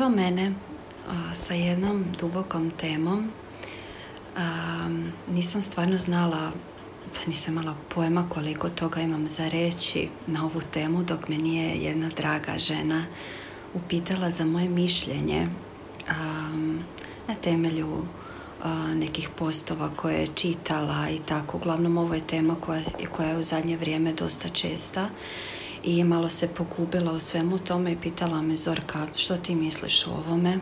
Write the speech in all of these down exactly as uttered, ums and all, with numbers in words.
Evo mene a, sa jednom dubokom temom. A, nisam stvarno znala, nisam imala pojma koliko toga imam za reći na ovu temu dok me nije jedna draga žena upitala za moje mišljenje a, na temelju a, nekih postova koje je čitala i tako. Uglavnom, ovo je tema koja, koja je u zadnje vrijeme dosta česta. I malo se pogubila u svemu tome i pitala me, Zorka, što ti misliš o ovome?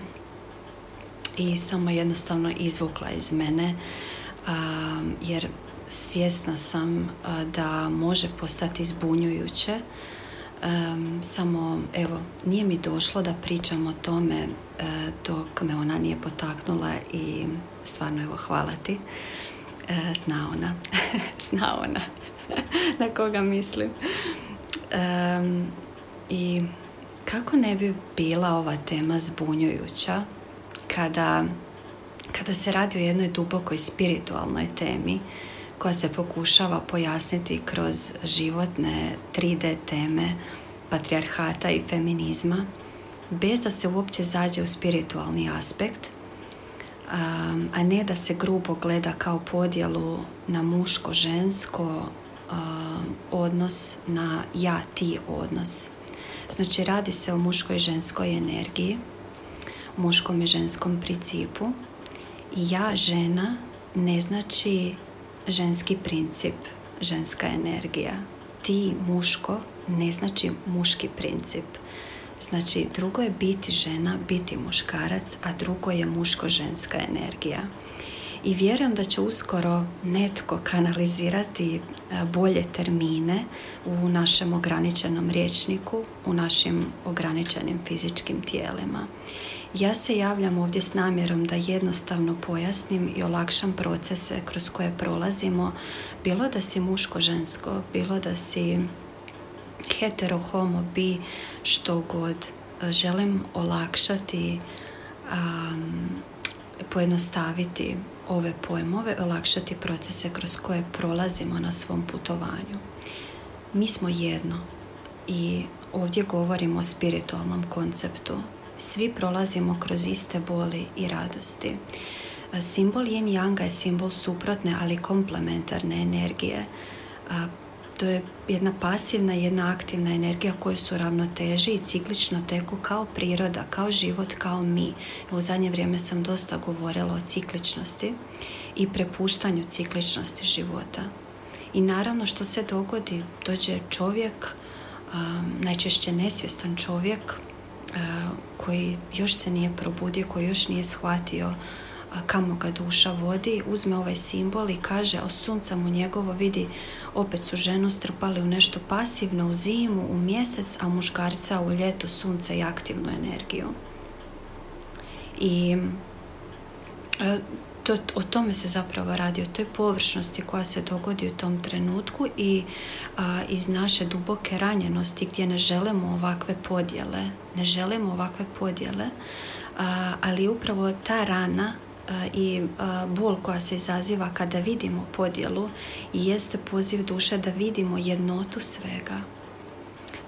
I samo jednostavno izvukla iz mene, jer svjesna sam da može postati zbunjujuće. Samo, evo, nije mi došlo da pričam o tome dok me ona nije potaknula i stvarno, evo, hvala ti. Zna ona. Zna ona. Na koga mislim. Um, i kako ne bi bila ova tema zbunjujuća kada, kada se radi o jednoj dubokoj spiritualnoj temi koja se pokušava pojasniti kroz životne tri de teme patrijarhata i feminizma bez da se uopće zađe u spiritualni aspekt, um, a ne da se grubo gleda kao podjelu na muško-žensko, odnos na ja-ti odnos. Znači, radi se o muškoj i ženskoj energiji, muškom i ženskom principu. Ja, žena, ne znači ženski princip, ženska energija. Ti, muško, ne znači muški princip. Znači, drugo je biti žena, biti muškarac, a drugo je muško-ženska energija. I vjerujem da će uskoro netko kanalizirati bolje termine u našem ograničenom rječniku, u našim ograničenim fizičkim tijelima. Ja se javljam ovdje s namjerom da jednostavno pojasnim i olakšam procese kroz koje prolazimo, bilo da si muško-žensko, bilo da si hetero, homo, bi, što god. Želim olakšati, um, pojednostaviti ove pojmove, olakšati procese kroz koje prolazimo na svom putovanju. Mi smo jedno i ovdje govorimo o spiritualnom konceptu. Svi prolazimo kroz iste boli i radosti. Simbol yin yanga je simbol suprotne, ali komplementarne energije. To je jedna pasivna i jedna aktivna energija koje su ravnoteži i ciklično teku kao priroda, kao život, kao mi. U zadnje vrijeme sam dosta govorila o cikličnosti i prepuštanju cikličnosti života. I naravno, što se dogodi, dođe čovjek, najčešće nesvjestan čovjek koji još se nije probudio, koji još nije shvatio kamo ga duša vodi, uzme ovaj simbol i kaže, o sunca mu njegovo, vidi, opet su ženu strpali u nešto pasivno, u zimu, u mjesec, a muškarca u ljeto, sunce i aktivnu energiju. I to, o tome se zapravo radi, o toj površnosti koja se dogodi u tom trenutku i a, iz naše duboke ranjenosti gdje ne želimo ovakve podjele, ne želimo ovakve podjele, a, ali upravo ta rana i bol koja se izaziva kada vidimo podjelu i jeste poziv duše da vidimo jednotu svega.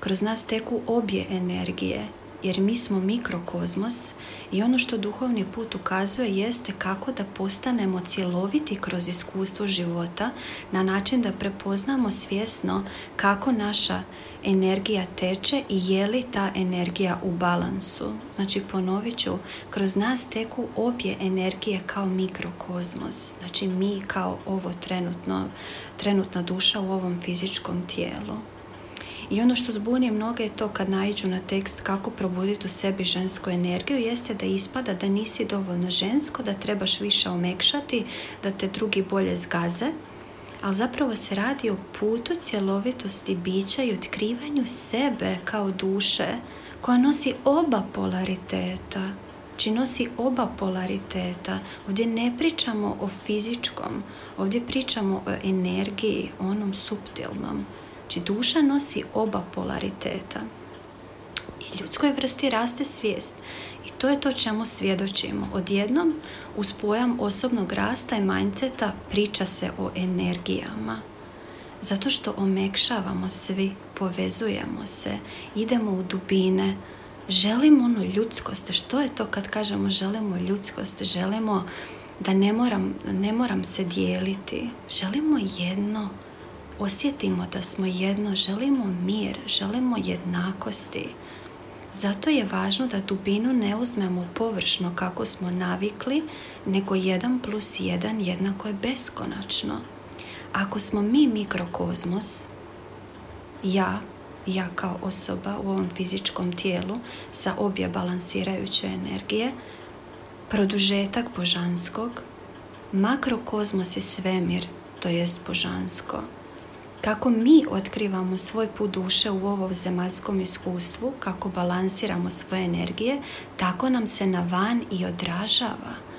Kroz nas teku obje energije, jer mi smo mikrokozmos i ono što duhovni put ukazuje jeste kako da postanemo cjeloviti kroz iskustvo života na način da prepoznamo svjesno kako naša energija teče i je li ta energija u balansu. Znači, ponovit ću, kroz nas teku obje energije kao mikrokozmos. Znači, mi kao ovo trenutno, trenutna duša u ovom fizičkom tijelu. I ono što zbuni mnoge je to kad naiđu na tekst kako probuditi u sebi žensku energiju, jeste da ispada da nisi dovoljno žensko, da trebaš više omekšati, da te drugi bolje zgaze. Ali zapravo se radi o putu cjelovitosti bića i otkrivanju sebe kao duše koja nosi oba polariteta. Znači, nosi oba polariteta. Ovdje ne pričamo o fizičkom, ovdje pričamo o energiji, onom suptilnom. Znači, duša nosi oba polariteta. I ljudskoj vrsti raste svijest. I to je to čemu svjedočimo. Odjednom, uz pojam osobnog rasta i mindseta priča se o energijama. Zato što omekšavamo svi, povezujemo se, idemo u dubine. želim onu ljudskost. Što je to kad kažemo želimo ljudskost? Želimo da ne moram, ne moram se dijeliti. Želimo jedno. Osjetimo da smo jedno. Želimo mir. Želimo jednakosti. Zato je važno da dubinu ne uzmemo površno kako smo navikli, nego jedan plus jedan jednako je beskonačno. Ako smo mi mikrokozmos, ja, ja kao osoba u ovom fizičkom tijelu sa obje balansirajuće energije, produžetak božanskog, makrokozmos je svemir, to jest božansko. Kako mi otkrivamo svoj put duše u ovom zemaljskom iskustvu, kako balansiramo svoje energije, tako nam se na van i odražava.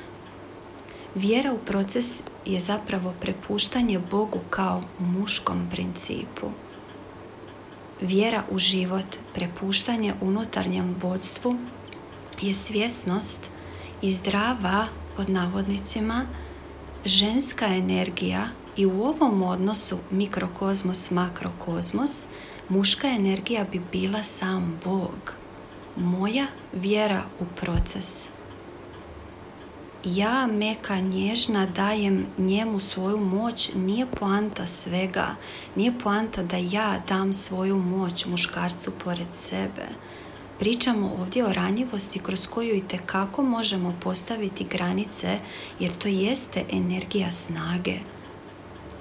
Vjera u proces je zapravo prepuštanje Bogu kao muškom principu. Vjera u život, prepuštanje unutarnjem vodstvu je svjesnost i zdrava, pod navodnicima, ženska energija. I u ovom odnosu mikrokozmos, makrokozmos, muška energija bi bila sam Bog. Moja vjera u proces. Ja, meka, nježna, dajem njemu svoju moć. Nije poanta svega. Nije poanta da ja dam svoju moć muškarcu pored sebe. Pričamo ovdje o ranjivosti kroz koju itekako možemo postaviti granice, jer to jeste energija snage.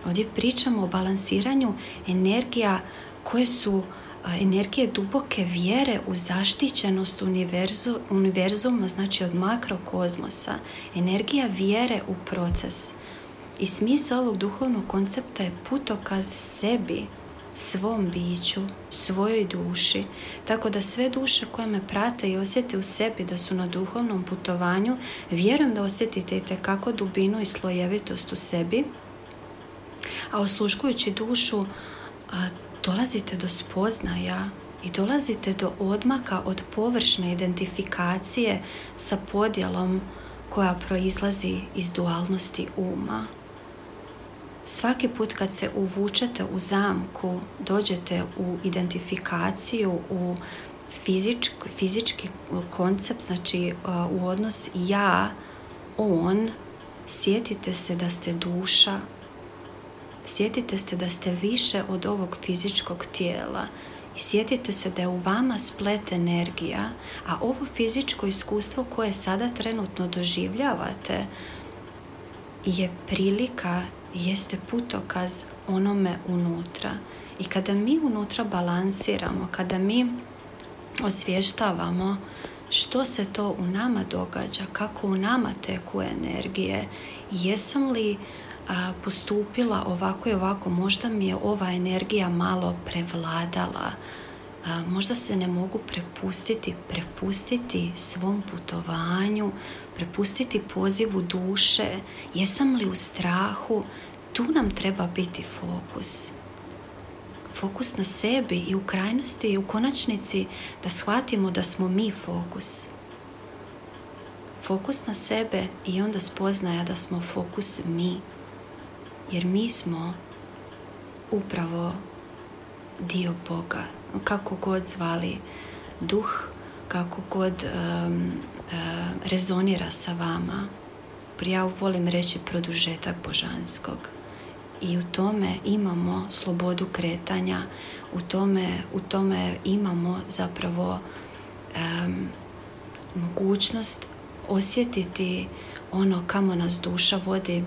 Ovdje pričamo o balansiranju energija koje su a, energije duboke vjere u zaštićenost univerzu, univerzuma, znači od makrokozmosa, energija vjere u proces. I smisao ovog duhovnog koncepta je putokaz sebi, svom biću, svojoj duši, tako da sve duše koje me prate i osjete u sebi da su na duhovnom putovanju, vjerujem da osjetite itekako dubinu i slojevitost u sebi, a osluškujući dušu a, dolazite do spoznaja i dolazite do odmaka od površne identifikacije sa podjelom koja proizlazi iz dualnosti uma. Svaki put kad se uvučete u zamku, dođete u identifikaciju, u fizički, fizički koncept, znači a, u odnos ja, on, sjetite se da ste duša. Sjetite se da ste više od ovog fizičkog tijela i sjetite se da je u vama splet energija, a ovo fizičko iskustvo koje sada trenutno doživljavate je prilika, jeste putokaz onome unutra. I kada mi unutra balansiramo, kada mi osvještavamo što se to u nama događa, kako u nama teku energije, jesam li postupila ovako i ovako, možda mi je ova energija malo prevladala, možda se ne mogu prepustiti, prepustiti svom putovanju, prepustiti pozivu duše, jesam li u strahu, tu nam treba biti fokus. Fokus na sebi i u krajnosti i u konačnici da shvatimo da smo mi fokus. Fokus na sebe i onda spoznaja da smo fokus mi. Jer mi smo upravo dio Boga, kako god zvali duh, kako god um, uh, rezonira sa vama. Ja volim reći produžetak božanskog. I u tome imamo slobodu kretanja, u tome, u tome imamo zapravo um, mogućnost osjetiti ono kamo nas duša vodi,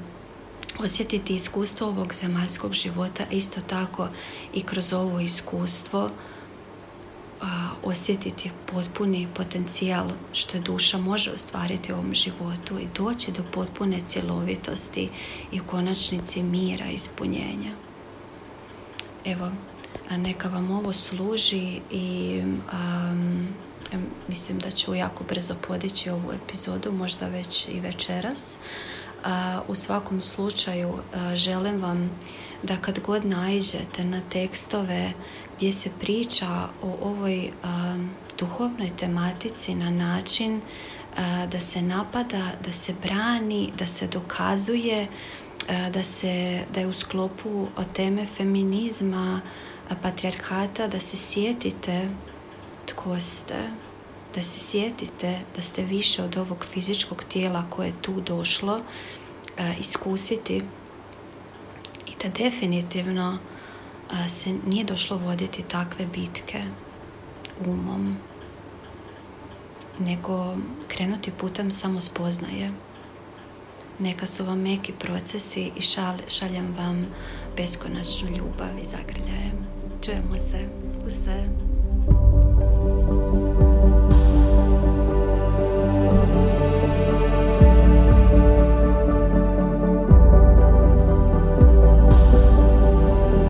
osjetiti iskustvo ovog zemaljskog života, isto tako i kroz ovo iskustvo a, osjetiti potpuni potencijal što duša može ostvariti u ovom životu i doći do potpune cjelovitosti i u konačnici mira i ispunjenja. Evo, neka vam ovo služi i a, mislim da ću jako brzo podići ovu epizodu, možda već i večeras. Uh, u svakom slučaju uh, želim vam da kad god naiđete na tekstove gdje se priča o ovoj uh, duhovnoj tematici na način uh, da se napada, da se brani, da se dokazuje, uh, da, se, da je u sklopu teme feminizma, uh, patrijarhata, da se sjetite tko ste, da se sjetite da ste više od ovog fizičkog tijela koje je tu došlo e, iskusiti i da definitivno e, se nije došlo voditi takve bitke umom, nego krenuti putem samospoznaje. Neka su vam meki procesi i šal, šaljem vam beskonačnu ljubav i zagrljaje. Čujemo se. U se.